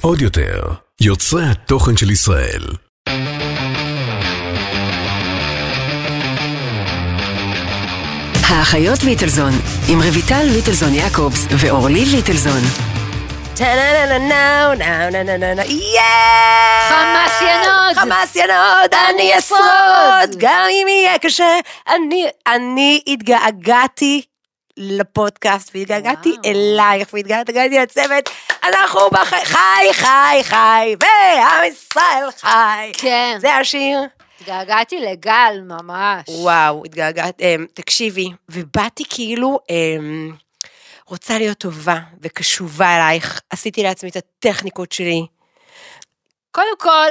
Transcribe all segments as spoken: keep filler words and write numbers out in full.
עוד יותר, יוצרי התוכן של ישראל. האחיות ויטלזון, עם רויטל ויטלזון יעקובס ואורלי ויטלזון. חמאס ינוד, חמאס ינוד, אני אשרוד גם אם יהיה קשה. אני התגעגעתי לפודקאסט, והתגעגעתי אלייך, והתגעגעתי לצוות. אנחנו בחי, חי, חי, חי, ועם ישראל חי. כן. זה השיר. התגעגעתי לגל, ממש. וואו, התגעגעתי, תקשיבי, ובאתי כאילו, רוצה להיות טובה וקשובה אלייך, עשיתי לעצמי את הטכניקות שלי. קודם כל,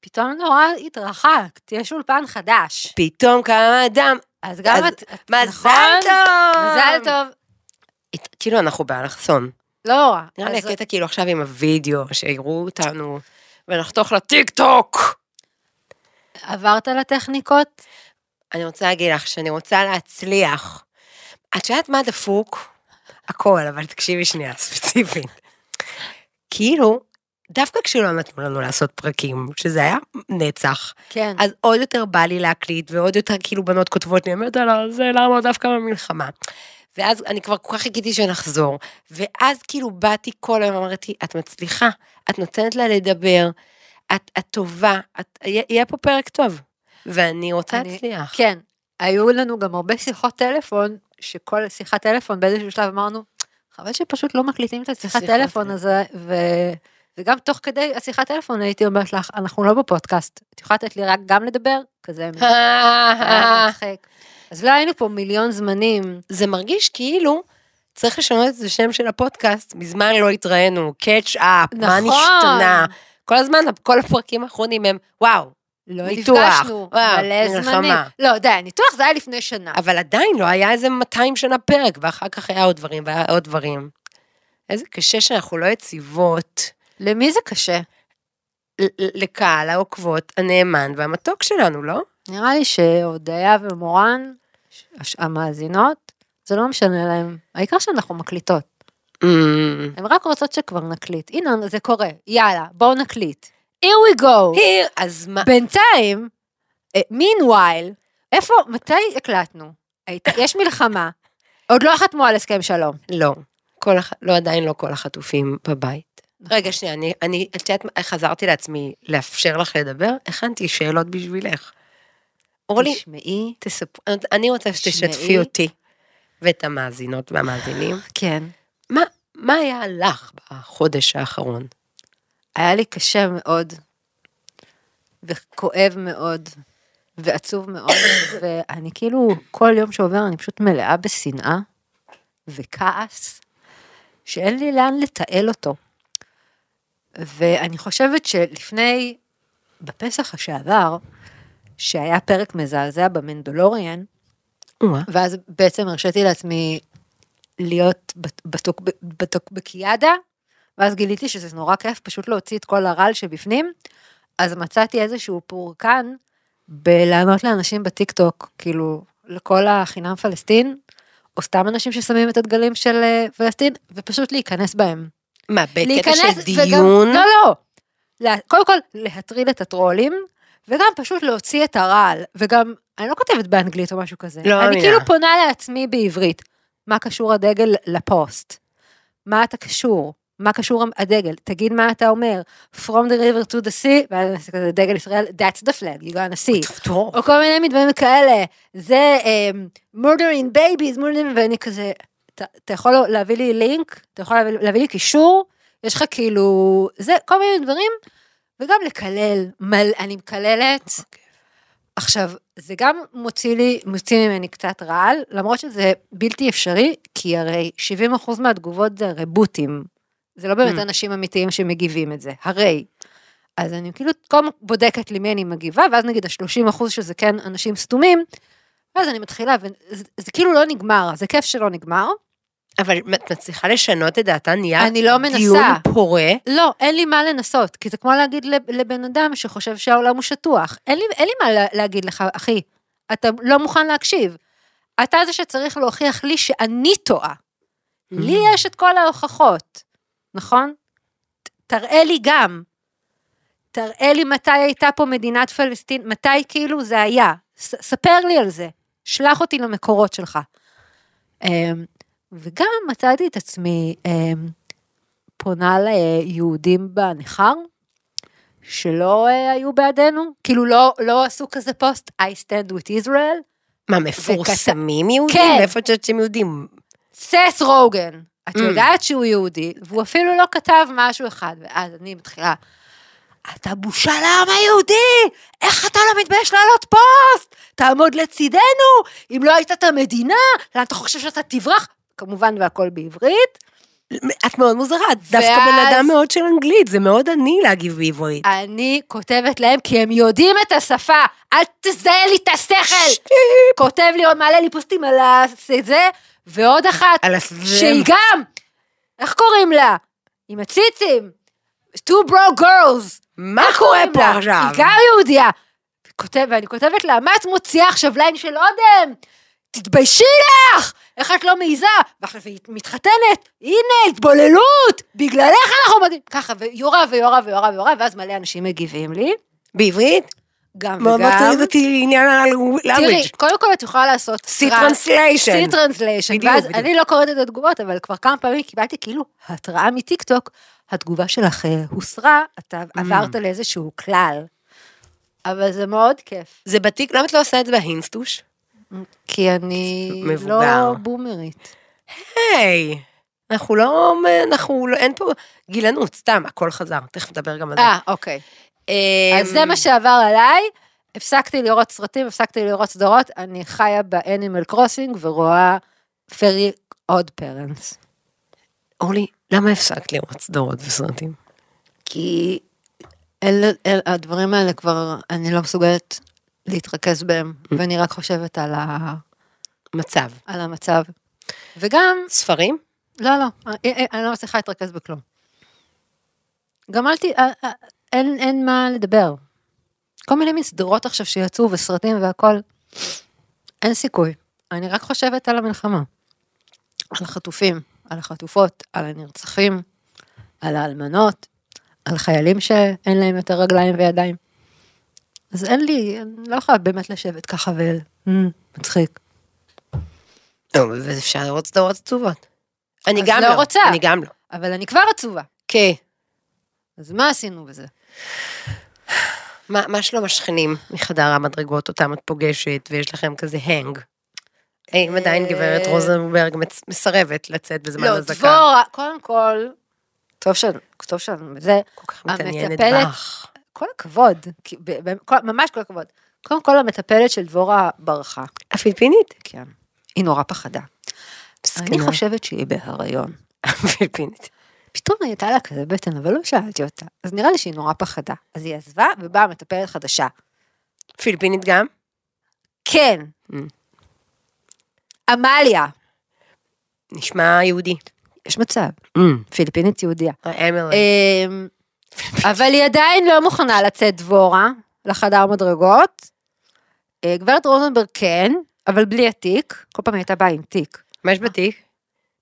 פתאום נורא התרחקת, יש אולפן חדש. פתאום כמה אדם, אז גם את, מזל טוב. מזל טוב. כאילו אנחנו באלכסון. לא. נראה לי הקטע כאילו עכשיו עם הווידאו, שיראו אותנו, ונחתוך לטיק טוק. עברת לטכניקות? אני רוצה להגיד לך, שאני רוצה להצליח. את שאת מה דפוק? הכל, אבל תקשיבי שנייה, ספציפית. כאילו, דווקא כשלא נתנו לנו לעשות פרקים, שזה היה נצח, כן. אז עוד יותר בא לי להקליט, ועוד יותר כאילו בנות כותבות, אני אומרת על זה, למה דווקא במלחמה? ואז אני כבר כל כך הגידי שנחזור, ואז כאילו באתי כל היום, אמרתי, את מצליחה, את נותנת לה לדבר, את, את טובה, את, יהיה פה פרק טוב, ואני רוצה אני, להצליח. כן, היו לנו גם הרבה שיחות טלפון, שכל שיחת טלפון באיזשהו שלב אמרנו, חבל שפשוט לא מקליטים את השיחת טלפון הזה, ו... וגם תוך כדי השיחת טלפון הייתי אומרת לך, אנחנו לא בפודקאסט, את יכולה לתת לי רק גם לדבר, כזה מצחק. אז לא היינו פה מיליון זמנים. זה מרגיש כאילו, צריך לשנות את השם של הפודקאסט, מזמן לא התראינו, קאץ' אפ, מה נשתנה, כל הזמן, כל הפרקים האחרונים הם, וואו, לא נפגשנו, מלא זמנים. לא, די, ניתוח זה היה לפני שנה. אבל עדיין לא, היה איזה מאתיים שנה פרק, ואחר כך היה עוד דברים, והיה עוד דברים. איזה קשה שאנחנו לא יציבות. למי זה קשה? לקהל, העוקבות, הנאמן והמתוק שלנו, לא? נראה לי שהודיה ומורן, המאזינות, זה לא משנה להם. העיקר שאנחנו מקליטות. הן רק רוצות שכבר נקליט. הנה, זה קורה. יאללה, בואו נקליט. Here we go. Here, אז מה? בינתיים, meanwhile, איפה, מתי הקלטנו? יש מלחמה, עוד לא חתמו על הסכם שלום. לא, לא עדיין לא כל החטופים בבית. רגע שנייה, אני, אני, חזרתי לעצמי לאפשר לך לדבר, הכנתי שאלות בשבילך. אורלי, תשמעי, אני רוצה שתשתפי אותי, ואת המאזינות והמאזינים. כן. מה, מה היה לך בחודש האחרון? היה לי קשה מאוד, וכואב מאוד, ועצוב מאוד, ואני כאילו, כל יום שעובר, אני פשוט מלאה בשנאה, וכעס, שאין לי לאן לתעל אותו. ואני חושבת שלפני, בפסח השעבר, שהיה פרק מזעזע במנדולוריאן, ואז בעצם הרשיתי לעצמי, להיות בטוקבקיאדה, ואז גיליתי שזה נורא כיף, פשוט להוציא את כל הרעל שבפנים, אז מצאתי איזשהו פורקן, בלענות לאנשים בטיק-טוק, כאילו, לכל החינם פלסטין, או סתם אנשים ששמים את הדגלים של פלסטין, ופשוט להיכנס בהם. מה, בקטע של דיון? וגם, לא, לא. קודם כל, להטריד את הטרולים, וגם פשוט להוציא את הרעל, וגם, אני לא כותבת באנגלית או משהו כזה, לא אני כאילו פונה לעצמי בעברית, מה קשור הדגל לפוסט? מה אתה קשור? מה קשור הדגל? תגיד מה אתה אומר. From the river to the sea, ואז כזה דגל ישראל, that's the flag, you gonna see. או כל מיני מדברים כאלה, זה murdering babies, murdering, ואני כזה, אתה יכול להביא לי לינק, אתה יכול להביא לי קישור, יש לך כאילו, זה כל מיני דברים, וגם לקלל, אני מקללת. עכשיו, זה גם מוציא לי, מוציא ממני קצת רעל, למרות שזה בלתי אפשרי, כי הרי שבעים אחוז מהתגובות זה רבוטים, זה לא באמת אנשים אמיתיים שמגיבים את זה, הרי, אז אני כאילו קודם בודקת למי אני מגיבה, ואז נגיד ה-שלושים אחוז שזה כן אנשים סתומים, ואז אני מתחילה, וזה כאילו לא נגמר, זה כיף שלא נגמר. אבל את מצליחה לשנות את דעתה, נהיה דיון פורה? לא, אין לי מה לנסות, כי זה כמו להגיד לבן אדם שחושב שהעולם הוא שטוח, אין לי מה להגיד לך, אחי, אתה לא מוכן להקשיב, אתה זה שצריך להוכיח לי שאני טועה, לי יש את כל ההוכחות, נכון? תראה לי גם, תראה לי מתי הייתה פה מדינת פלסטין, מתי כאילו זה היה, ספר לי על זה, שלח אותי למקורות שלך. וגם מצאתי את עצמי פונה ליהודים בנחר, שלא היו בעדינו, כאילו לא, לא עשו כזה פוסט, I stand with Israel. מה, מפורסמים יהודים? כן. איפה שהם יהודים? סס רוגן, את יודעת שהוא יהודי, והוא אפילו לא כתב משהו אחד, ואז אני מתחילה, אתה בושה לעם היהודי, איך אתה לא מתבייש לעלות פוסט? תעמוד לצידנו, אם לא היית את המדינה, לא אתה חושב שאתה תברח, כמובן והכל בעברית, את מאוד מוזרת, דווקא בן אדם מאוד של אנגלית, זה מאוד אני להגיב בעברית. אני כותבת להם, כי הם יודעים את השפה, אל תזהה לי את השכל, כותב לי, מעלה לי פוסטים על זה, ועוד אחת, שהיא גם, איך קוראים לה? עם הציצים, two bro girls, מה קורה פה עכשיו? היא גם יהודיה, ואני כותבת לה, מה את מוציאה עכשיו ליין של אודם? תתביישי לך, איך את לא מעיזה, והיא מתחתנת, הנה, התבוללות, בגללך אנחנו מדהים, ככה, ויורה ויורה ויורה ויורה, ואז מלא אנשים מגיבים לי. בעברית? גם וגם. מה מטריד אותי עניין על language? תראי, קודם כל את יכולה לעשות... סי-טרנסליישן. סי-טרנסליישן, ואז אני לא קוראת את התגובות, אבל כבר כמה פעמים קיבלתי כאילו התראה מטיקטוק, התגובה שלך הוסרה, אתה עברת לאיזשהו כלל, אבל זה מאוד כיף. זה בתיק, למה את לא עושה את זה בהינסטוש? כי אני לא בומרית. היי, אנחנו לא, אנחנו לא, אין פה גילנות, סתם, הכל חזר, תכף נדבר גם על זה. אה, אוקיי. אז זה מה שעבר עליי, הפסקתי לראות סרטים, הפסקתי לראות סדרות, אני חיה באנימל קרוסינג ורואה פרי עוד פרנס. אורלי, למה הפסקת לראות סדרות וסרטים? כי הדברים האלה כבר, אני לא מסוגלת... להתרכז בהם, ואני רק חושבת על המצב. על המצב. וגם... ספרים? לא, לא, אני לא מצליחה להתרכז בכלום. גמלתי, אין מה לדבר. כל מיני מסדרות עכשיו שיצאו, וסרטים והכל, אין סיכוי. אני רק חושבת על המלחמה. על החטופים, על החטופות, על הנרצחים, על האלמנות, על חיילים שאין להם יותר רגליים וידיים. אז אין לי, אני לא יכולה באמת לשבת ככה ואל, מצחיק. ואפשר לראות סדרות עצובות. אני גם לא. אז לא רוצה. אני גם לא. אבל אני כבר עצובה. כן. אז מה עשינו בזה? מה שלום השכנים מחדר המדרגות, אותם את פוגשת, ויש לכם כזה הנג. אם עדיין גברת רוזנברג מסרבת לצאת בזמן הזקה. לא, דבורה, קודם כל, טוב שלנו, טוב שלנו, זה המטפלת. כל הכבוד, ממש כל הכבוד. קודם כל המטפלת של דבורה ברכה. הפיליפינית? כן. היא נורא פחדה. אני חושבת שהיא בהריון. הפיליפינית. פתאום הייתה לה כזה בטן, אבל לא שאלתי אותה. אז נראה לי שהיא נורא פחדה. אז היא עזבה ובאה מטפלת חדשה. פיליפינית גם? כן. אמליה. נשמע יהודי. יש מצב. פיליפינית יהודיה. אמלי. אבל היא עדיין לא מוכנה לצאת דבורה, לחדר מדרגות. גברת רוזנברג כן, אבל בלי התיק. כל פעם הייתה באה עם תיק. מה יש בתיק?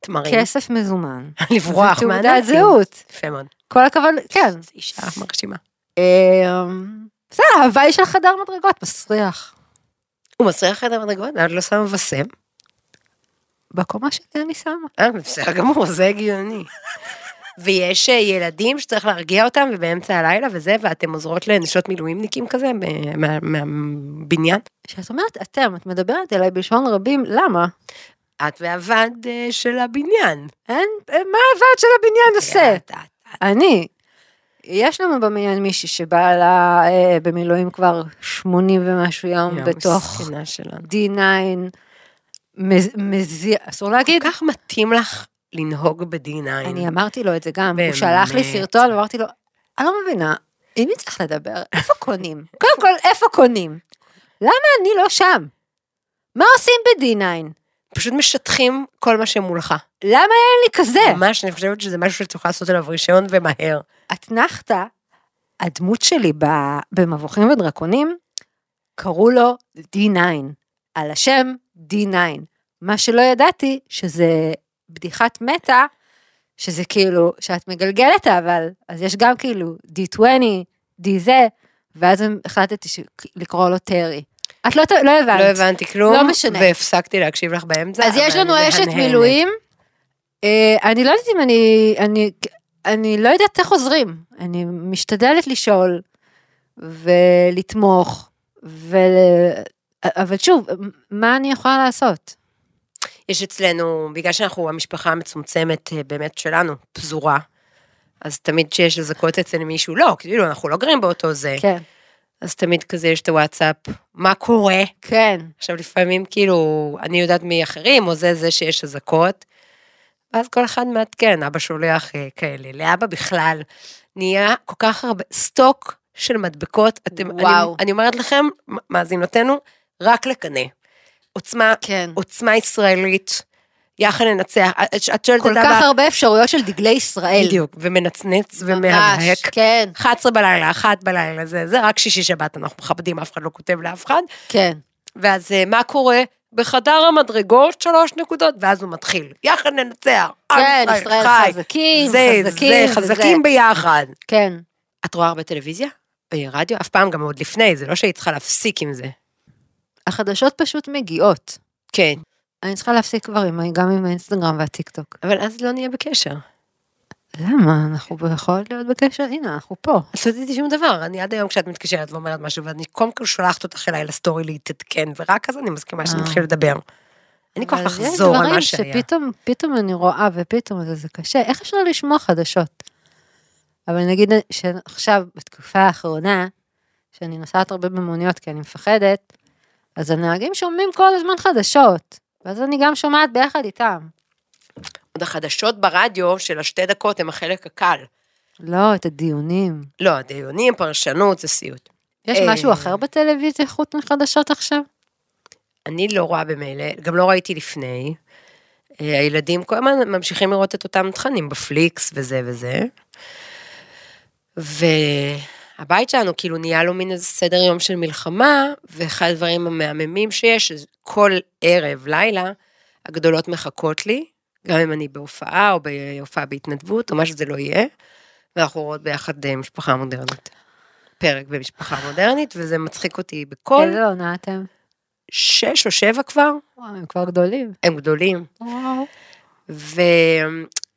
תמרים. כסף מזומן. לברוח, מה נעשים? תעודת זהות. יפה מאוד. כל הכבוד, כן. זה אישה מרשימה. בסדר, ההווה היא של חדר מדרגות, מסריח. הוא מסריח חדר מדרגות? אני לא שמה וסם. בקומה שלי אני שמה. אה, בסדר גמור, זה הגיוני. ויש ילדים שצריך להרגיע אותם, ובאמצע הלילה וזה, ואתם עוזרות לנשות מילואימניקים כזה, מהבניין. שאת אומרת, אתם, את מדברת אליי בשעון רבים, למה? את והוועד של הבניין. אין, מה הוועד של הבניין עושה? אני, יש לנו במניין מישהי שבאה לה במילואים כבר שמונים ומשהו יום, בתוך די תשע, מזיע, אסור להגיד? כל כך מתאים לך, לנהוג בדיניין. אני אמרתי לו את זה גם, הוא שלח לי סרטון, ואמרתי לו, אני לא מבינה, עם מי צריך לדבר? איפה קונים? קודם כל, איפה קונים? למה אני לא שם? מה עושים בדיניין? פשוט משטחים כל מה שמולך. למה אין לי כזה? ממש, אני חושבת שזה משהו שצריך לעשות עליו רישיון ומהר. את נחת, הדמות שלי במבוכים ודרקונים, קראו לו די תשע, על השם די תשע. מה שלא ידעתי, שזה... בדיחת מטה, שזה כאילו, שאת מגלגלת אבל, אז יש גם כאילו, די עשרים, די זה, ואז החלטתי לקרוא לו טרי. את לא, לא הבנת. לא הבנתי כלום, לא משנה. והפסקתי להקשיב לך באמצע. אז יש לנו אשת מילואים, אני לא יודעת אם אני, אני, אני לא יודעת איך עוזרים, אני משתדלת לשאול, ולתמוך, ו... אבל שוב, מה אני יכולה לעשות? יש אצלנו, בגלל שאנחנו המשפחה המצומצמת באמת שלנו, פזורה, אז תמיד שיש לזכות אצל מישהו, לא, כאילו אנחנו לא גרים באותו זה. כן. אז תמיד כזה יש את הוואטסאפ, מה קורה? כן. עכשיו לפעמים כאילו, אני יודעת מי אחרים, או זה זה שיש לזכות, ואז כל אחד מעדכן, אבא שולח כאלה, לאבא בכלל, נהיה כל כך הרבה, סטוק של מדבקות, אתם, אני, אני אומרת לכם, מאזינותינו, רק לקנה. עוצמה, כן. עוצמה ישראלית, יחד ננצח. את שואלת כל כך הרבה אפשרויות של דגלי ישראל. בדיוק, ומנצנץ ומהרהק. כן. אחת עשרה בלילה, אחת בלילה, זה, זה רק שישי שבת, אנחנו מכבדים, אף אחד לא כותב לאף אחד. כן. ואז מה קורה? בחדר המדרגות שלוש נקודות, ואז הוא מתחיל. יחד ננצח. כן, ישראל חזקים, חזקים. זה, חזקים ביחד. כן. את רואה הרבה טלוויזיה? רדיו? אף פעם גם עוד לפני, זה לא שהיא צריכה להפסיק עם זה. החדשות פשוט מגיעות. כן. אני צריכה להפסיק כבר גם עם האינסטגרם והטיקטוק. אבל אז לא נהיה בקשר. למה? אנחנו יכולות להיות בקשר? הנה, אנחנו פה. אז לא יודעת שום דבר. אני עד היום כשאת מתקשרת ואומרת משהו, ואני קודם כל שולחת אותך אליי לסטורי להתעדכן, ורק אז אני מסכימה שנתחיל לדבר. אני כוח לחזור על מה שהיה. שפתאום אני רואה, ופתאום זה קשה. איך אפשר לשמוע חדשות? אבל נגיד שעכשיו, בתקופה האחרונה, שאני נוסעת הרבה במוניות כי אני מפחדת, אז הנהגים שומעים כל הזמן חדשות, ואז אני גם שומעת ביחד איתם. עוד החדשות ברדיו של השתי דקות הם החלק הקל. לא, את הדיונים. לא, הדיונים, פרשנות, זה סיוט. יש אה... משהו אחר בטלוויזיה חוץ מחדשות עכשיו? אני לא רואה במילא, גם לא ראיתי לפני. הילדים כל הזמן ממשיכים לראות את אותם תכנים בפליקס וזה וזה. והבית שלנו כאילו נהיה לו מין איזה סדר יום של מלחמה, ואחד הדברים המהממים שיש, כל ערב, לילה, הגדולות מחכות לי, גם אם אני בהופעה, או בהופעה בהתנדבות, או מה שזה לא יהיה, ואנחנו רואות ביחד משפחה מודרנית. פרק במשפחה מודרנית, וזה מצחיק אותי בכל... איזה עונה אתם? שש או שבע כבר. וואו, הם כבר גדולים. הם גדולים. וואו. ו...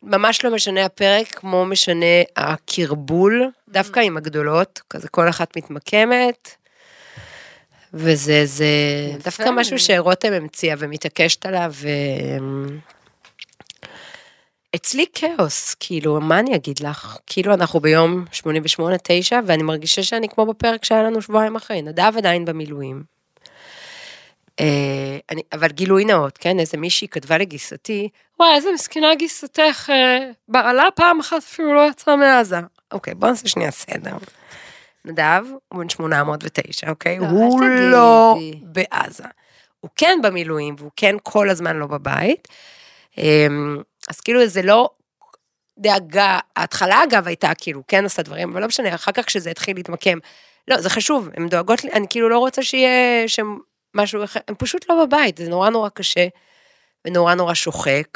ממש לא משנה הפרק, כמו משנה הקרבול, דווקא עם הגדולות, כזה כל אחת מתמקמת, וזה זה דווקא משהו שרותם המציאה ומתעקשת עליו, אצלי כאוס, כאילו, מה אני אגיד לך? כאילו אנחנו ביום שמונים ושמונה תשע, ואני מרגישה שאני כמו בפרק שהיה לנו שבועיים אחרי, נדב עדיין במילואים. אבל גילוי נאות, כן? איזה מישהי כתבה לגיסתי, וואי, איזה מסכנה גיסתך, בעלה פעם אחת אפילו לא יצאה מעזה. אוקיי, בוא נעשה שנייה סדר. נדב, הוא בן שמונה מאות ותשע, אוקיי? הוא לא בעזה. הוא כן במילואים, והוא כן כל הזמן לא בבית. אז כאילו זה לא דאגה, ההתחלה אגב הייתה כאילו, כן עשה דברים, אבל לא משנה, אחר כך שזה התחיל להתמקם. לא, זה חשוב, הן דואגות לי, אני כאילו לא רוצה שיהיה שם... משהו אחר, הם פשוט לא בבית, זה נורא נורא קשה, ונורא נורא שוחק,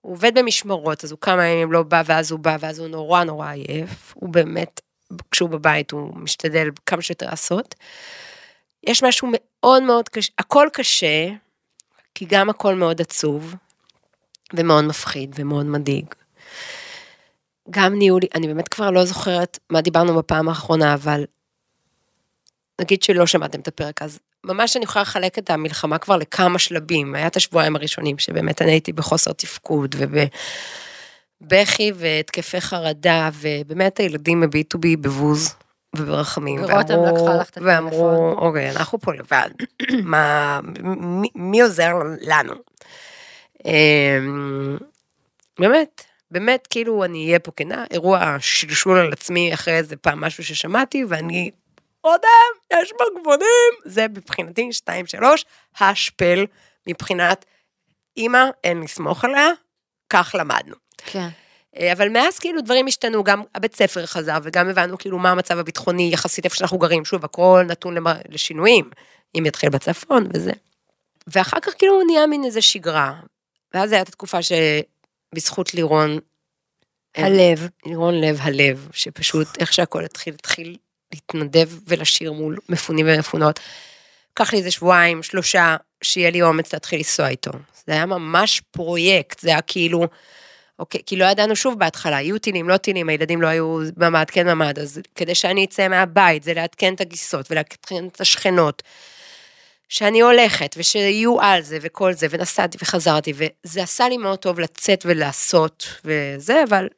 הוא עובד במשמרות, אז הוא כמה ימים לא בא, ואז הוא בא, ואז הוא נורא נורא עייף, הוא באמת, כשהוא בבית, הוא משתדל כמה שיותר לעשות, יש משהו מאוד מאוד קשה, הכל קשה, כי גם הכל מאוד עצוב, ומאוד מפחיד, ומאוד מדאיג, גם ניהולי, אני באמת כבר לא זוכרת, מה דיברנו בפעם האחרונה, אבל, נגיד שלא שמעתם את הפרק, אז, ממש אני יכולה לחלק את המלחמה כבר לכמה שלבים, היה את השבועיים הראשונים, שבאמת אני הייתי בחוסר תפקוד, ובבכי ותקפי חרדה, ובאמת הילדים מביטו בי בבוז, וברחמים, ואמרו, אוקיי, אנחנו פה לבד, מי עוזר לנו? באמת, באמת, כאילו אני אהיה פה כנה, אירוע שלשול על עצמי, אחרי איזה פעם משהו ששמעתי, ואני... עודם, יש מגבונים, זה מבחינתי שתיים שלוש, השפל מבחינת אמא, אין לסמוך עליה, כך למדנו. כן. אבל מאז כאילו דברים השתנו, גם הבית ספר חזר, וגם הבנו כאילו מה המצב הביטחוני, יחסית איפה שאנחנו גרים, שוב, הכל נתון לשינויים, אם יתחיל בצפון וזה. ואחר כך כאילו נהיה מין איזה שגרה, ואז הייתה התקופה ש... בזכות לירון הלב. לירון לב הלב, שפשוט איך שהכל התחיל, התחיל להתנדב ולשיר מול מפונים ומפונות. קח לי איזה שבועיים, שלושה, שיהיה לי אומץ להתחיל לנסוע איתו. זה היה ממש פרויקט, זה היה כאילו, אוקיי, כי לא ידענו שוב בהתחלה, יהיו טילים, לא טילים, הילדים לא היו במעד, כן במעד, אז כדי שאני אצא מהבית, זה להתקן את הגיסות ולהתקן את השכנות, שאני הולכת, ושיהיו על זה וכל זה, ונסעתי וחזרתי, וזה עשה לי מאוד טוב לצאת ולעשות וזה, אבל,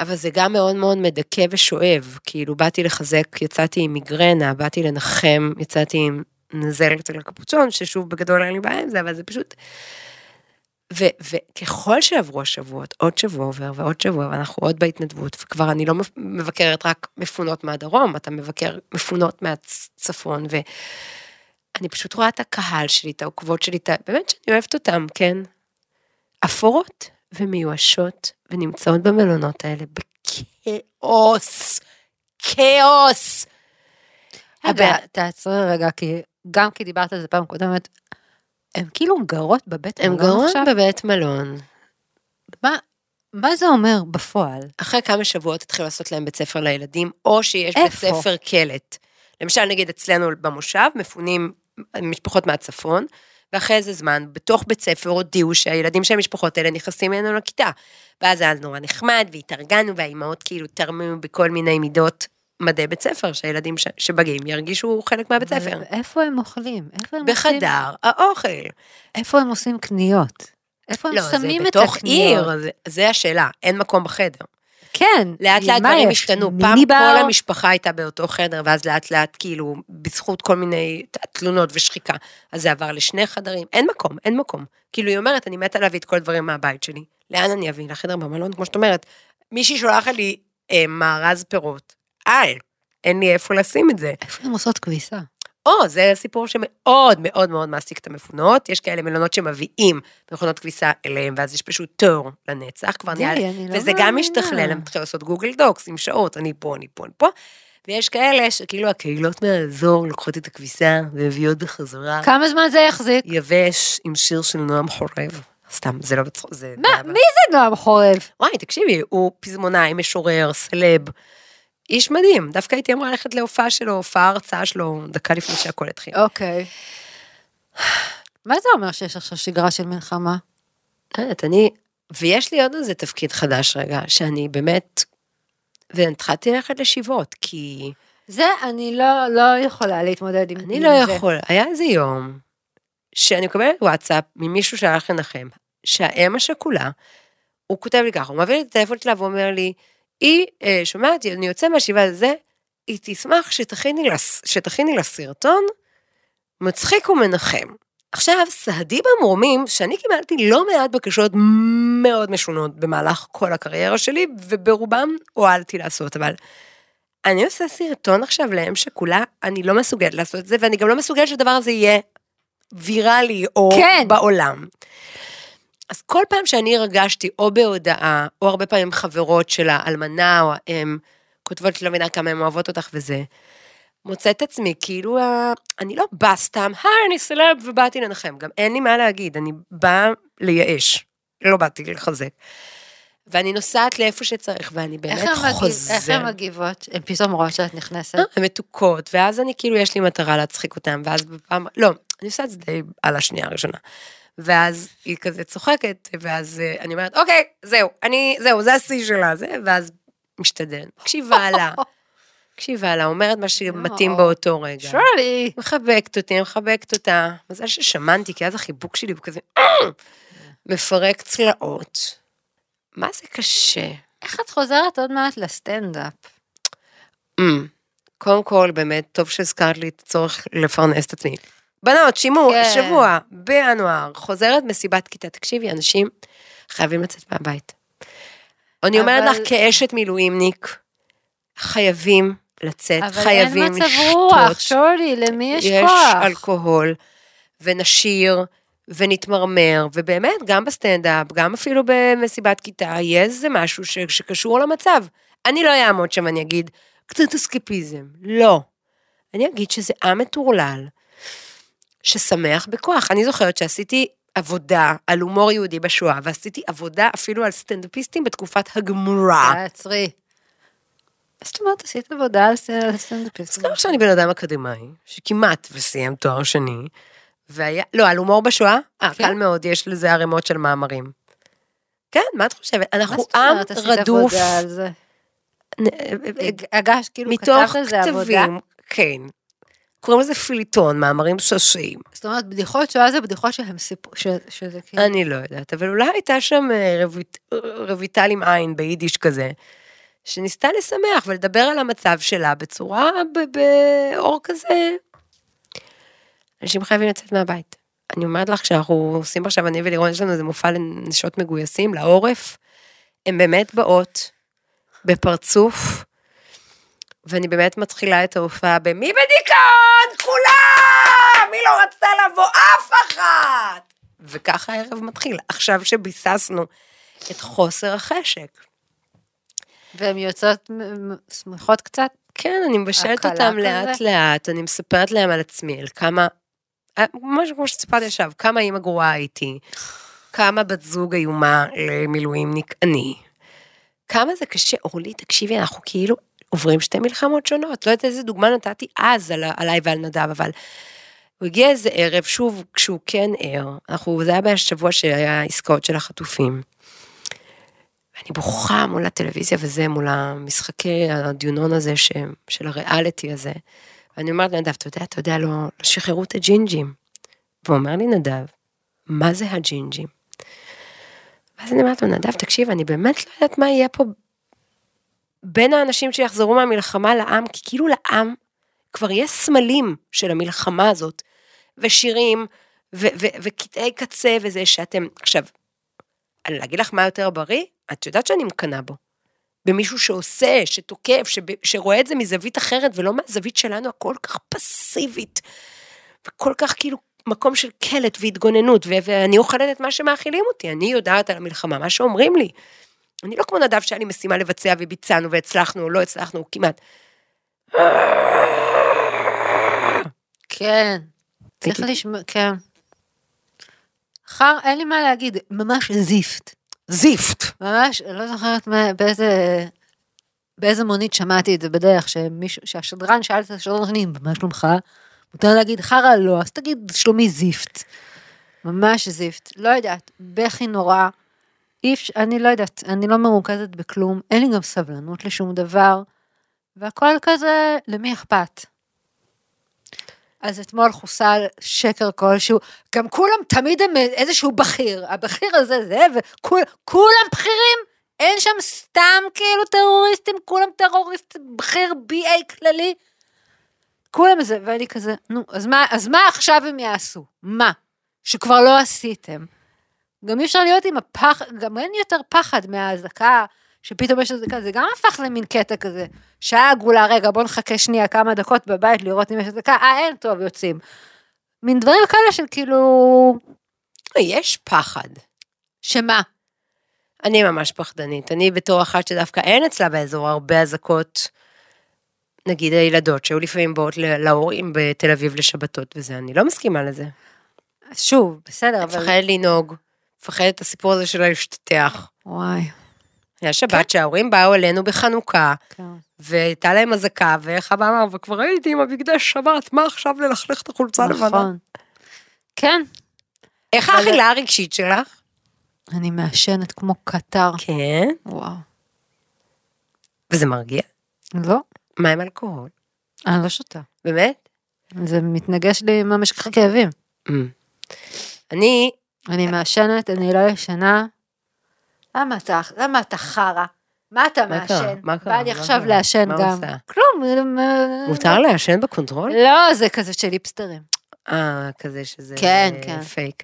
אבל זה גם מאוד מאוד מדכא ושואב, כאילו באתי לחזק, יצאתי עם מיגרנה, באתי לנחם, יצאתי עם נזלת על הקפוצון, ששוב בגדול אין לי בעיה עם זה, אבל זה פשוט, וככל שעברו השבועות, עוד שבוע עובר ועוד שבוע, ואנחנו עוד בהתנדבות, וכבר אני לא מבקרת רק מפונות מהדרום, אתה מבקר מפונות מהצפון, ואני פשוט רואה את הקהל שלי, את העוקבות שלי, באמת שאני אוהבת אותם, כן? אפורות ומיואשות, ונמצאות במלונות האלה, בקאוס, קאוס. תעצרי רגע, כי גם כי דיברת על זה פעם קודמת, הן כאילו גרות בבית מלון עכשיו? הן גרות בבית מלון. מה, מה זה אומר בפועל? אחרי כמה שבועות התחילו לעשות להם בית ספר לילדים, או שיש איפה? בית ספר קלט. למשל, נגיד אצלנו במושב, מפונים משפחות מהצפון, ואחרי איזה זמן, בתוך בית ספר הודיעו שהילדים של המשפחות האלה נכנסים אלינו לכיתה. ואז אז נורא נחמד, והתארגנו, והאימהות כאילו תרמו בכל מיני מידות מדעי בית ספר, שהילדים ש... שבגעים ירגישו חלק מהבית ספר. איפה הם אוכלים? איפה הם בחדר, עושים... האוכל. איפה הם עושים קניות? איפה הם לא, שמים את הקניות? עיר, זה, זה השאלה, אין מקום בחדר. כן. לאט לאט דברים השתנו, פעם בא... כל המשפחה הייתה באותו חדר, ואז לאט לאט כאילו, בזכות כל מיני תלונות ושחיקה, אז זה עבר לשני חדרים, אין מקום, אין מקום. כאילו היא אומרת, אני מתה להביא את כל הדברים מהבית שלי, לאן אני אביא? לחדר במלון, כמו שאת אומרת, מישהי שולחה לי אה, מארז פירות. אין, אין לי איפה לשים את זה. איפה הם עושות כביסה? או, זה סיפור שמאוד מאוד מאוד מעסיק את המפונות, יש כאלה מלונות שמביאים מכונות כביסה אליהם, ואז יש פשוט תור לנצח, כבר נהיה, וזה גם משתכלל, הם מתחילים לעשות גוגל דוקס עם שעות, אני פה, אני פה, אני פה, ויש כאלה שכאילו הקהילות מהאזור לוקחות את הכביסה, והביאות בחזרה. כמה זמן זה יחזיק? יבש עם שיר של נועם חורב. סתם, זה לא בצחוק, זה... מי זה נועם חורב? וואי, תקשיבי, הוא פזמונאי, משורר, סלב. איש מדהים, דווקא הייתי אמרה ללכת להופעה שלו, הופעה הרצאה שלו, דקה לפני שהכל התחיל. אוקיי. מה זה אומר שיש עכשיו שגרה של מלחמה? אני, ויש לי עוד איזה תפקיד חדש רגע, שאני באמת, והתחלתי ללכת לשיבות, כי... זה אני לא, לא יכולה להתמודד עם זה. אני לא יכולה, היה איזה יום, שאני מקבלת וואטסאפ ממישהו שהלך לנחם, שהאם השכולה, הוא כותב לי ככה, הוא מביא לי את הטלפון שלה, והוא אומר לי, היא שומעת, אני יוצא מהשיבה הזה, היא תשמח שתכיני לה סרטון, מצחיק ומנחם. עכשיו, סהדי במרומים, שאני קיבלתי לא מעט בקשות מאוד משונות במהלך כל הקריירה שלי, וברובם הועלתי לעשות, אבל אני עושה סרטון עכשיו להם שכולה, אני לא מסוגלת לעשות את זה, ואני גם לא מסוגלת שהדבר הזה יהיה ויראלי או בעולם. אז כל פעם שאני הרגשתי, או בהודעה, או הרבה פעמים חברות של האלמנה, או האם, כותבות לא מבינה כמה הן אוהבות אותך וזה, מוצא את עצמי, כאילו, אני לא באה סתם, היי, אני סלב, ובאתי לנחם, גם אין לי מה להגיד, אני באה לייאש, לא באתי לחזק. ואני נוסעת לאיפה שצריך, ואני באמת חוזר. איך הן מגיבות? הן פתאום רואות שאת נכנסת? הן מתוקות, ואז אני כאילו, יש לי מטרה להצחיק אותן, ואז בפעם, לא, אני עושה את זה די על השנייה הראשונה. ואז היא כזה צוחקת, ואז אני אומרת, אוקיי, זהו, אני, זהו, זה השיא שלה, זה, ואז משתדלת. קשיבה לה, קשיבה לה, אומרת מה שמתאים באותו רגע. שואלי. מחבקת אותי, מחבקת אותה. מזל ששמנתי, כי אז החיבוק שלי הוא כזה, מפרק צלעות. מה זה קשה? איך את חוזרת עוד מעט לסטנדאפ? קודם כל, באמת, טוב שהזכרת לי את הצורך לפרנס את עצמי. בנות, שימו, כן. שבוע, בינואר, חוזרת מסיבת כיתה, תקשיבי, אנשים חייבים לצאת מהבית. אני אבל... אומרת לך, כאשת מילואימניק, חייבים לצאת, חייבים לשתות. אבל אין מצב רוח, שולי, למי יש, יש כוח? יש אלכוהול, ונשיר, ונתמרמר, ובאמת, גם בסטנדאפ, גם אפילו במסיבת כיתה, יהיה איזה משהו ש... שקשור למצב. אני לא אעמוד שם, אני אגיד, קצת אסקפיזם, לא. אני אגיד שזה עם מטורלל, ששמח בכוח. אני זוכרת שעשיתי עבודה על הומור יהודי בשואה, ועשיתי עבודה אפילו על סטנדאפיסטים בתקופת הגמורה. עצרי. אז זאת אומרת, עשית עבודה על סטנדאפיסטים? אז גם שאני בן אדם אקדמאי, שכמעט וסיים תואר שני, והיה, לא, על הומור בשואה? אה, קל מאוד, יש לזה ערימות של מאמרים. כן, מה את חושבת? אנחנו עם רדוף. אגש, כאילו, כתבת על זה עבודה? כן. קוראים לזה פיליטון, מאמרים שושיים. זאת אומרת, בדיחות שואה זה בדיחות שהם סיפור, שזה כאילו... אני לא יודעת, אבל אולי הייתה שם רויטל עם עין ביידיש כזה, שניסתה לשמח ולדבר על המצב שלה בצורה, באור כזה. אנשים חייבים לצאת מהבית. אני אומרת לך שאנחנו עושים עכשיו, אני ולירון, יש לנו איזה מופע לנשות מגויסים, לעורף, הן באמת באות, בפרצוף, ואני באמת מתחילה את ההופעה במי בדיכאון, כולם, מי לא רצתה לבוא, אף אחת. וככה הערב מתחיל, עכשיו שביססנו את חוסר החשק. והן יוצאות שמחות קצת? כן, אני מבשלת אותם לאט זה. לאט, אני מספרת להם על עצמי, על כמה, ממש כמו שסיפרתי עכשיו, כמה אימא גרועה הייתי, כמה בת זוג איומה למילואים נקעני. כמה זה קשה, אורלי, תקשיבי, אנחנו כאילו עוברים שתי מלחמות שונות, לא יודעת איזה דוגמה נתתי אז על, עליי ועל נדב, אבל הוא הגיע איזה ערב, שוב, כשהוא כן ער, אנחנו, זה היה בשבוע שהיה עסקאות של החטופים, ואני בוכה מול הטלוויזיה וזה, מול המשחקי הדיונון הזה, ש, של הריאליטי הזה, ואני אומרת לנדב, אתה יודע, אתה יודע, לא, לא שחררו את הג'ינג'ים, והוא אומר לי נדב, מה זה הג'ינג'ים? ואז אני אמרת לו, נדב, תקשיב, אני באמת לא יודעת מה יהיה פה בין האנשים שיחזרו מהמלחמה לעם, כי כאילו לעם כבר יש סמלים של המלחמה הזאת, ושירים, וקטעי קצה, וזה שאתם, עכשיו, אני אגיד לך מה יותר בריא, את יודעת שאני מקנה בו, במישהו שעושה, שתוקף, שרואה את זה מזווית אחרת, ולא מהזווית שלנו, הכל כך פסיבית, וכל כך כאילו, מקום של קלט והתגוננות, ואני אוכלת את מה שמאכילים אותי, אני יודעת על המלחמה, מה שאומרים לי, אני לא כמו נדב שאני משימה לבצע, וביצענו, והצלחנו, או לא הצלחנו, כמעט. כן, צריך לשמוע, כן. אחר, אין לי מה להגיד, ממש זיפט. זיפט. ממש, לא זוכרת באיזה... באיזה מונית שמעתי את זה בדרך, שהשדרן שאל את השדרנים, מה שלומך? מותר להגיד חרה לא, אז תגיד שלומי זיפט, ממש זיפט, לא יודעת, בכי נורא, איפש, אני לא יודעת, אני לא מרוכזת בכלום, אין לי גם סבלנות לשום דבר, והכל כזה, למי אכפת? אז אתמול חוסל שקר כלשהו, גם כולם תמיד הם איזשהו בכיר, הבכיר הזה זה, וכולם וכול, בכירים, אין שם סתם כאילו טרוריסטים, כולם טרוריסט, בכיר בי איי כללי, כולם זה, ואני כזה, נו, אז מה, אז מה עכשיו הם יעשו? מה? שכבר לא עשיתם. גם אי אפשר להיות עם הפחד, גם אין יותר פחד מההזדקה, שפתאום יש הזדקה, זה גם הפך למין קטע כזה, שעה עגולה, רגע, בוא נחכה שנייה כמה דקות בבית, לראות אם יש הזדקה, אה, אין, טוב, יוצאים. מין דברים כאלה של כאילו... יש פחד. שמה? אני ממש פחדנית, אני בתור אחת שדווקא אין אצלה באזור הרבה הזדקות, נגיד הילדות, שהיו לפעמים באות להורים בתל אביב לשבתות וזה, אני לא מסכימה לזה. שוב, בסדר, אבל... מפחדת לנהוג, מפחדת את הסיפור הזה שלה להשתתח. וואי. היה שבת שההורים באו אלינו בחנוכה, והייתה להם הזקה, ואיך אבא אמר, וכבר הייתי עם המקדש שבת, מה עכשיו ללכלך את החולצה לבנה? נכון. כן. איך האכילה הרגשית שלך? אני מעשנת כמו קטר. כן? וואו. וזה מרגיע? לא. מה עם אלכוהול? אני לא שותה. באמת? זה מתנגש לי עם המשך הכאבים. אני... אני מעשנת, אני לא ישנה. למה אתה חרה? מה אתה מעשן? בא לי עכשיו לעשן גם. כלום. מותר לעשן בקונטרול? לא, זה כזה של ליפסטרים. אה, כזה שזה פייק.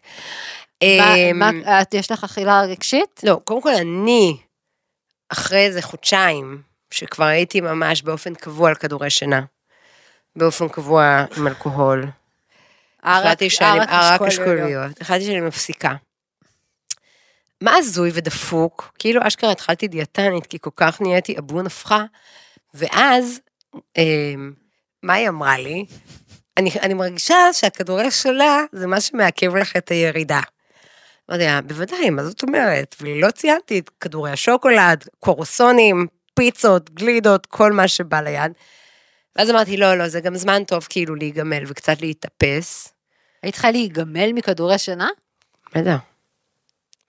יש לך אכילה רגשית? לא, קודם כל אני, אחרי איזה חודשיים, שכבר הייתי ממש באופן קבוע על כדורי שינה, באופן קבוע עם אלכוהול, החלטתי שאני מפסיקה. מה הזוי ודפוק, כאילו אשכרה התחלתי דיאטנית, כי כל כך נהייתי אבון הפכה, ואז, מה היא אמרה לי? אני מרגישה שהכדורי שינה, זה מה שמעכב לך את הירידה. לא יודע, בוודאי, מה זאת אומרת? ולא ציינתי את כדורי השוקולד, קורוסונים, פיצות, גלידות, כל מה שבא ליד. ואז אמרתי, לא, לא, זה גם זמן טוב כאילו להיגמל וקצת להתאפס. היית צריכה להיגמל מכדורי שינה? בטח.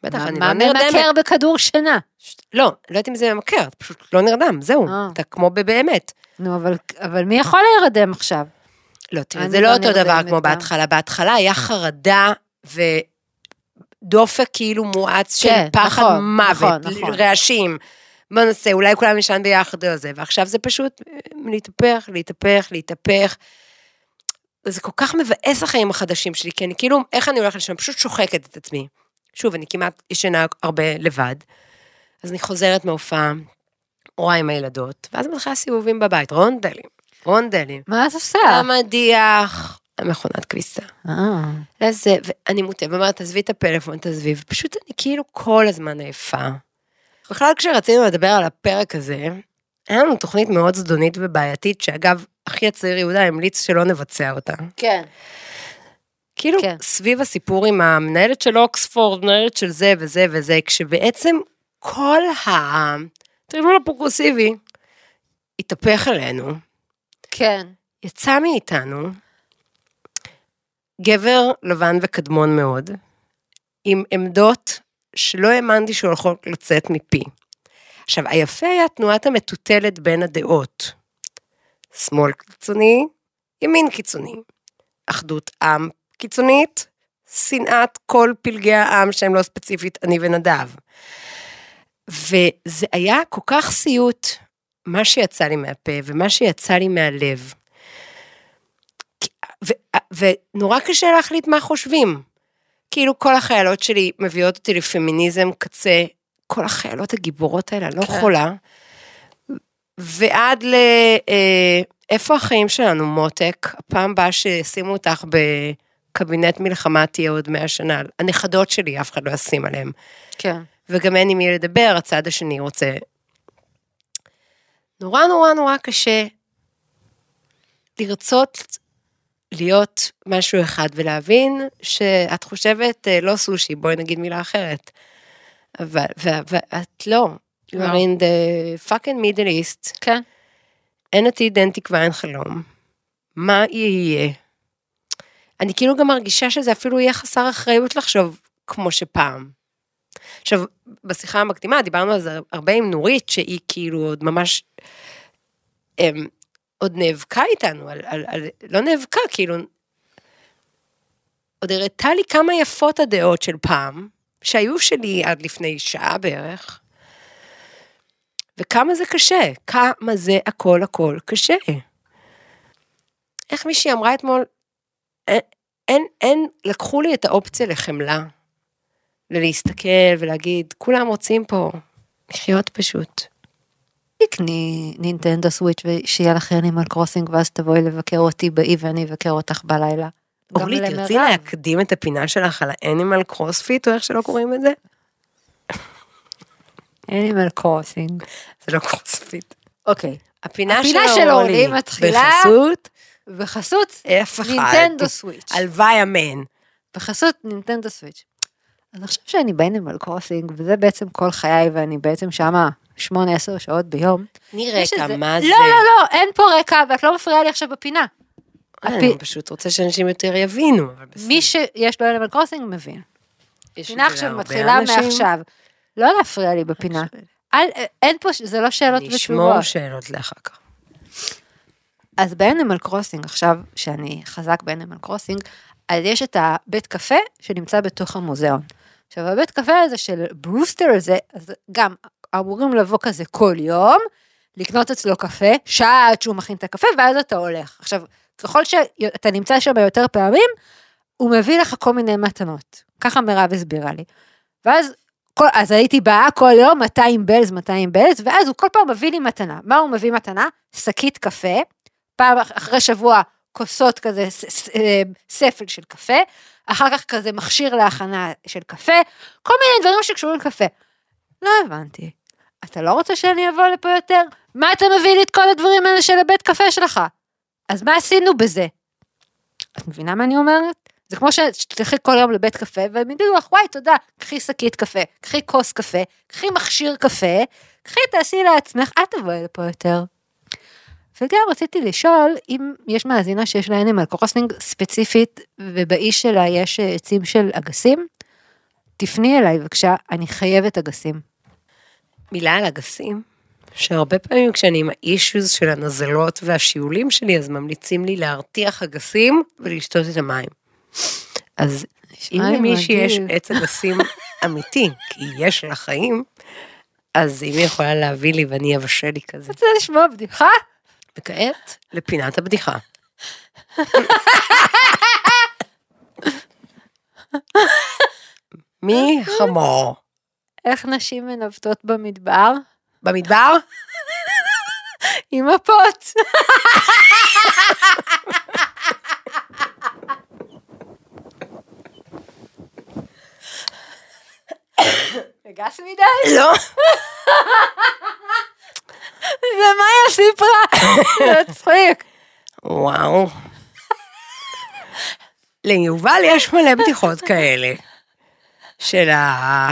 בטח, אני לא נרדמת. מה ממכר בכדור שינה? לא, לא יודעת אם זה ממכר, אתה פשוט לא נרדם, זהו, אתה כמו באמת. נו, אבל מי יכול להירדם עכשיו? לא, תראה, זה לא אותו דבר כמו בהתחלה. בהתחלה היה חרדה ו... דופק כאילו מואץ של פחד מוות, רעשים, מה נעשה, אולי כולם נשען ביחד או זה, ועכשיו זה פשוט להתהפך, להתהפך, להתהפך, זה כל כך מבאס החיים החדשים שלי, כי אני כאילו, איך אני הולכת לשם, פשוט שוחקת את עצמי, שוב, אני כמעט ישנה הרבה לבד, אז אני חוזרת מהופעה, רואה עם הילדות, ואז מתחילה סיבובים בבית, רונדלים, רונדלים. מה זה עושה? המדיח... המכונת כביסה. אז אני מוטה, ואומרת, תעזבי את הפלאפון, תעזבי, ופשוט אני כאילו כל הזמן עייפה. בכלל כשרצינו לדבר על הפרק הזה, היה לנו תוכנית מאוד זדונית ובעייתית, שאגב, אחי הצעיר יהודה המליץ שלא נבצע אותה. כן. כאילו סביב הסיפור עם המנהלת של אוקספורד, מנהלת של זה וזה וזה, כשבעצם כל העם, תריבול הפרוגרסיבי, התהפך עלינו. כן. יצא מאיתנו, גבר לבן וקדמון מאוד, עם עמדות שלא האמנתי שהוא הולכות לצאת מפי. עכשיו, היפה היה תנועת המטוטלת בין הדעות. שמאל קיצוני, ימין קיצוני. אחדות עם קיצונית, שנאת כל פלגי העם שהם לא ספציפית אני ונדב. וזה היה כל כך סיוט, מה שיצא לי מהפה ומה שיצא לי מהלב. ו- ונורא קשה להחליט מה חושבים. כאילו כל החיילות שלי מביאות אותי לפמיניזם קצה, כל החיילות הגיבורות האלה, לא כן. חולה, ועד ל... אה, איפה החיים שלנו, מותק? הפעם באה ששימו אותך בקבינט מלחמה תהיה עוד מאה שנה, הנכדות שלי אף אחד לא ישים עליהם. כן. וגם אין עם מי לדבר, הצד השני רוצה. נורא נורא נורא קשה לרצות... להיות משהו אחד ולהבין שאת חושבת לא סושי, בואי נגיד מילה אחרת. אבל, ואת לא. You are in the fucking middle east. כן. אין עתיד, אין תקווה, אין חלום. מה יהיה? אני כאילו גם מרגישה שזה אפילו יהיה חסר אחריות לחשוב כמו שפעם. עכשיו, בשיחה המקדימה, דיברנו על זה הרבה עם נורית, שהיא כאילו עוד ממש... עוד נאבקה איתנו, על, על, על, לא נאבקה, כאילו, עוד הראתה לי כמה יפות הדעות של פעם, שהיו שלי עד לפני שעה בערך, וכמה זה קשה, כמה זה הכל הכל קשה. איך מישהי אמרה אתמול, אין, אין, אין, לקחו לי את האופציה לחמלה, ללהסתכל ולהגיד, כולם רוצים פה, לחיות פשוט. תקני נינטנדו סוויץ' ושיהיה לך Animal Crossing, ואז תבואי לבקר אותי באי ואני אבקר אותך בלילה. אורלי, תרצי להקדים את הפינה שלך על ה-Animal Crossfit, או איך שלא קוראים את זה? Animal Crossing. זה לא קרוספיט. אוקיי. הפינה של אורלי מתחילה בחסות נינטנדו סוויץ'. הלוואי אמן. בחסות נינטנדו סוויץ'. אני חושב שאני ב-Animal Crossing, וזה בעצם כל חיי, ואני בעצם שמה... שמונה, עשר שעות ביום. נראה רקע, מה זה? לא, לא, לא, אין פה רקע, ואת לא מפריעה לי עכשיו בפינה. אני פשוט רוצה שאנשים יותר יבינו. מי שיש לו Animal Crossing מבין. פינה עכשיו מתחילה מעכשיו. לא להפריע לי בפינה. אין פה, זה לא שאלות ותשובות. נשמור שאלות לאחר כך. אז ב-Animal Crossing, עכשיו שאני חזק ב-Animal Crossing, אז יש את הבית קפה שנמצא בתוך המוזיאון. עכשיו, הבית קפה הזה של ברוסטר הזה, אז גם... אמורים לבוא כזה כל יום, לקנות אצלו קפה, שעה עד שהוא מכין את הקפה, ואז אתה הולך. עכשיו, ככל שאתה נמצא שם יותר פעמים, הוא מביא לך כל מיני מתנות. ככה מירב הסבירה לי. ואז, כל, אז הייתי באה כל יום, מאתיים בלז, מאתיים בלז, ואז הוא כל פעם מביא לי מתנה. מה הוא מביא מתנה? שקית קפה, פעם אחרי שבוע כוסות כזה, ספל של קפה, אחר כך כזה מכשיר להכנה של קפה, כל מיני דברים שקשורים לקפה. לא הבנתי. אתה לא רוצה שאני אבוא לפה יותר? מה אתה מביא לי את כל הדברים האלה של הבית קפה שלך? אז מה עשינו בזה? את מבינה מה אני אומרת? זה כמו שתלכי כל יום לבית קפה, והם יגידו לך, וואי, תודה, קחי שקית קפה, קחי כוס קפה, קחי מכשיר קפה, קחי, תעשי לעצמך, אל תבואי לפה יותר. וגם רציתי לשאול, אם יש מאזינה שיש לה Animal Crossing ספציפית, ובאיש שלה יש עצים של אגסים, תפני אליי, בבקשה, אני חייבת אגסים. מילה על אגסים, שהרבה פעמים כשאני עם האישוז של הנזלות והשיעולים שלי, אז ממליצים לי להרתיח אגסים ולשתות את המים. אז אם למישהי יש עץ אגסים אמיתי, כי יש לה חיים, אז אם היא יכולה להביא לי ואני אבשה לי כזה. אתה לשמוע בדיחה? וכעת, לפינת הבדיחה. מי חמור? איך נשים מנווטות במדבר? במדבר? עם הפות. רגש מדי? לא. זה מה יש לי פרק? זה צחיק. וואו. ליובל יש מלא בדיחות כאלה. של ה...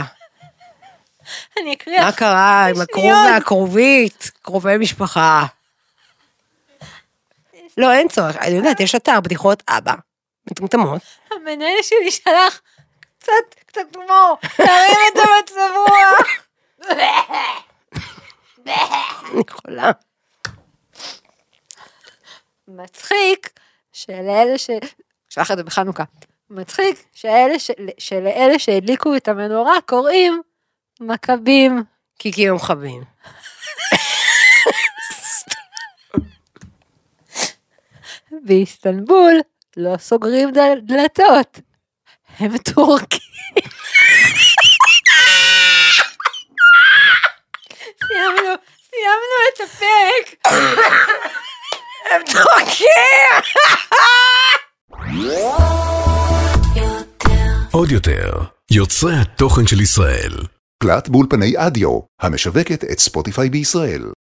אני אקריא. מה קרה עם הקרוב והקרובית? קרובי משפחה. לא, אין צורך. אני יודעת, יש אתר בדיחות אבא. מטומטמות. המנהל שלי שלח קצת, קצת כמו, תרים את המצב רוח. אני חולה. מצחיק שלאלה ש... שלח את זה בחנוכה. מצחיק שלאלה שהדליקו את המנורה קוראים מקבים. כי כי הם חבים. באיסטנבול לא סוגרים דלתות. הם טורקים. סיימנו, סיימנו את הפרק. הם טורקים. עוד יותר, יוצרי התוכן של ישראל. קלט באולפני אדיו, המשווקת את ספוטיפיי בישראל.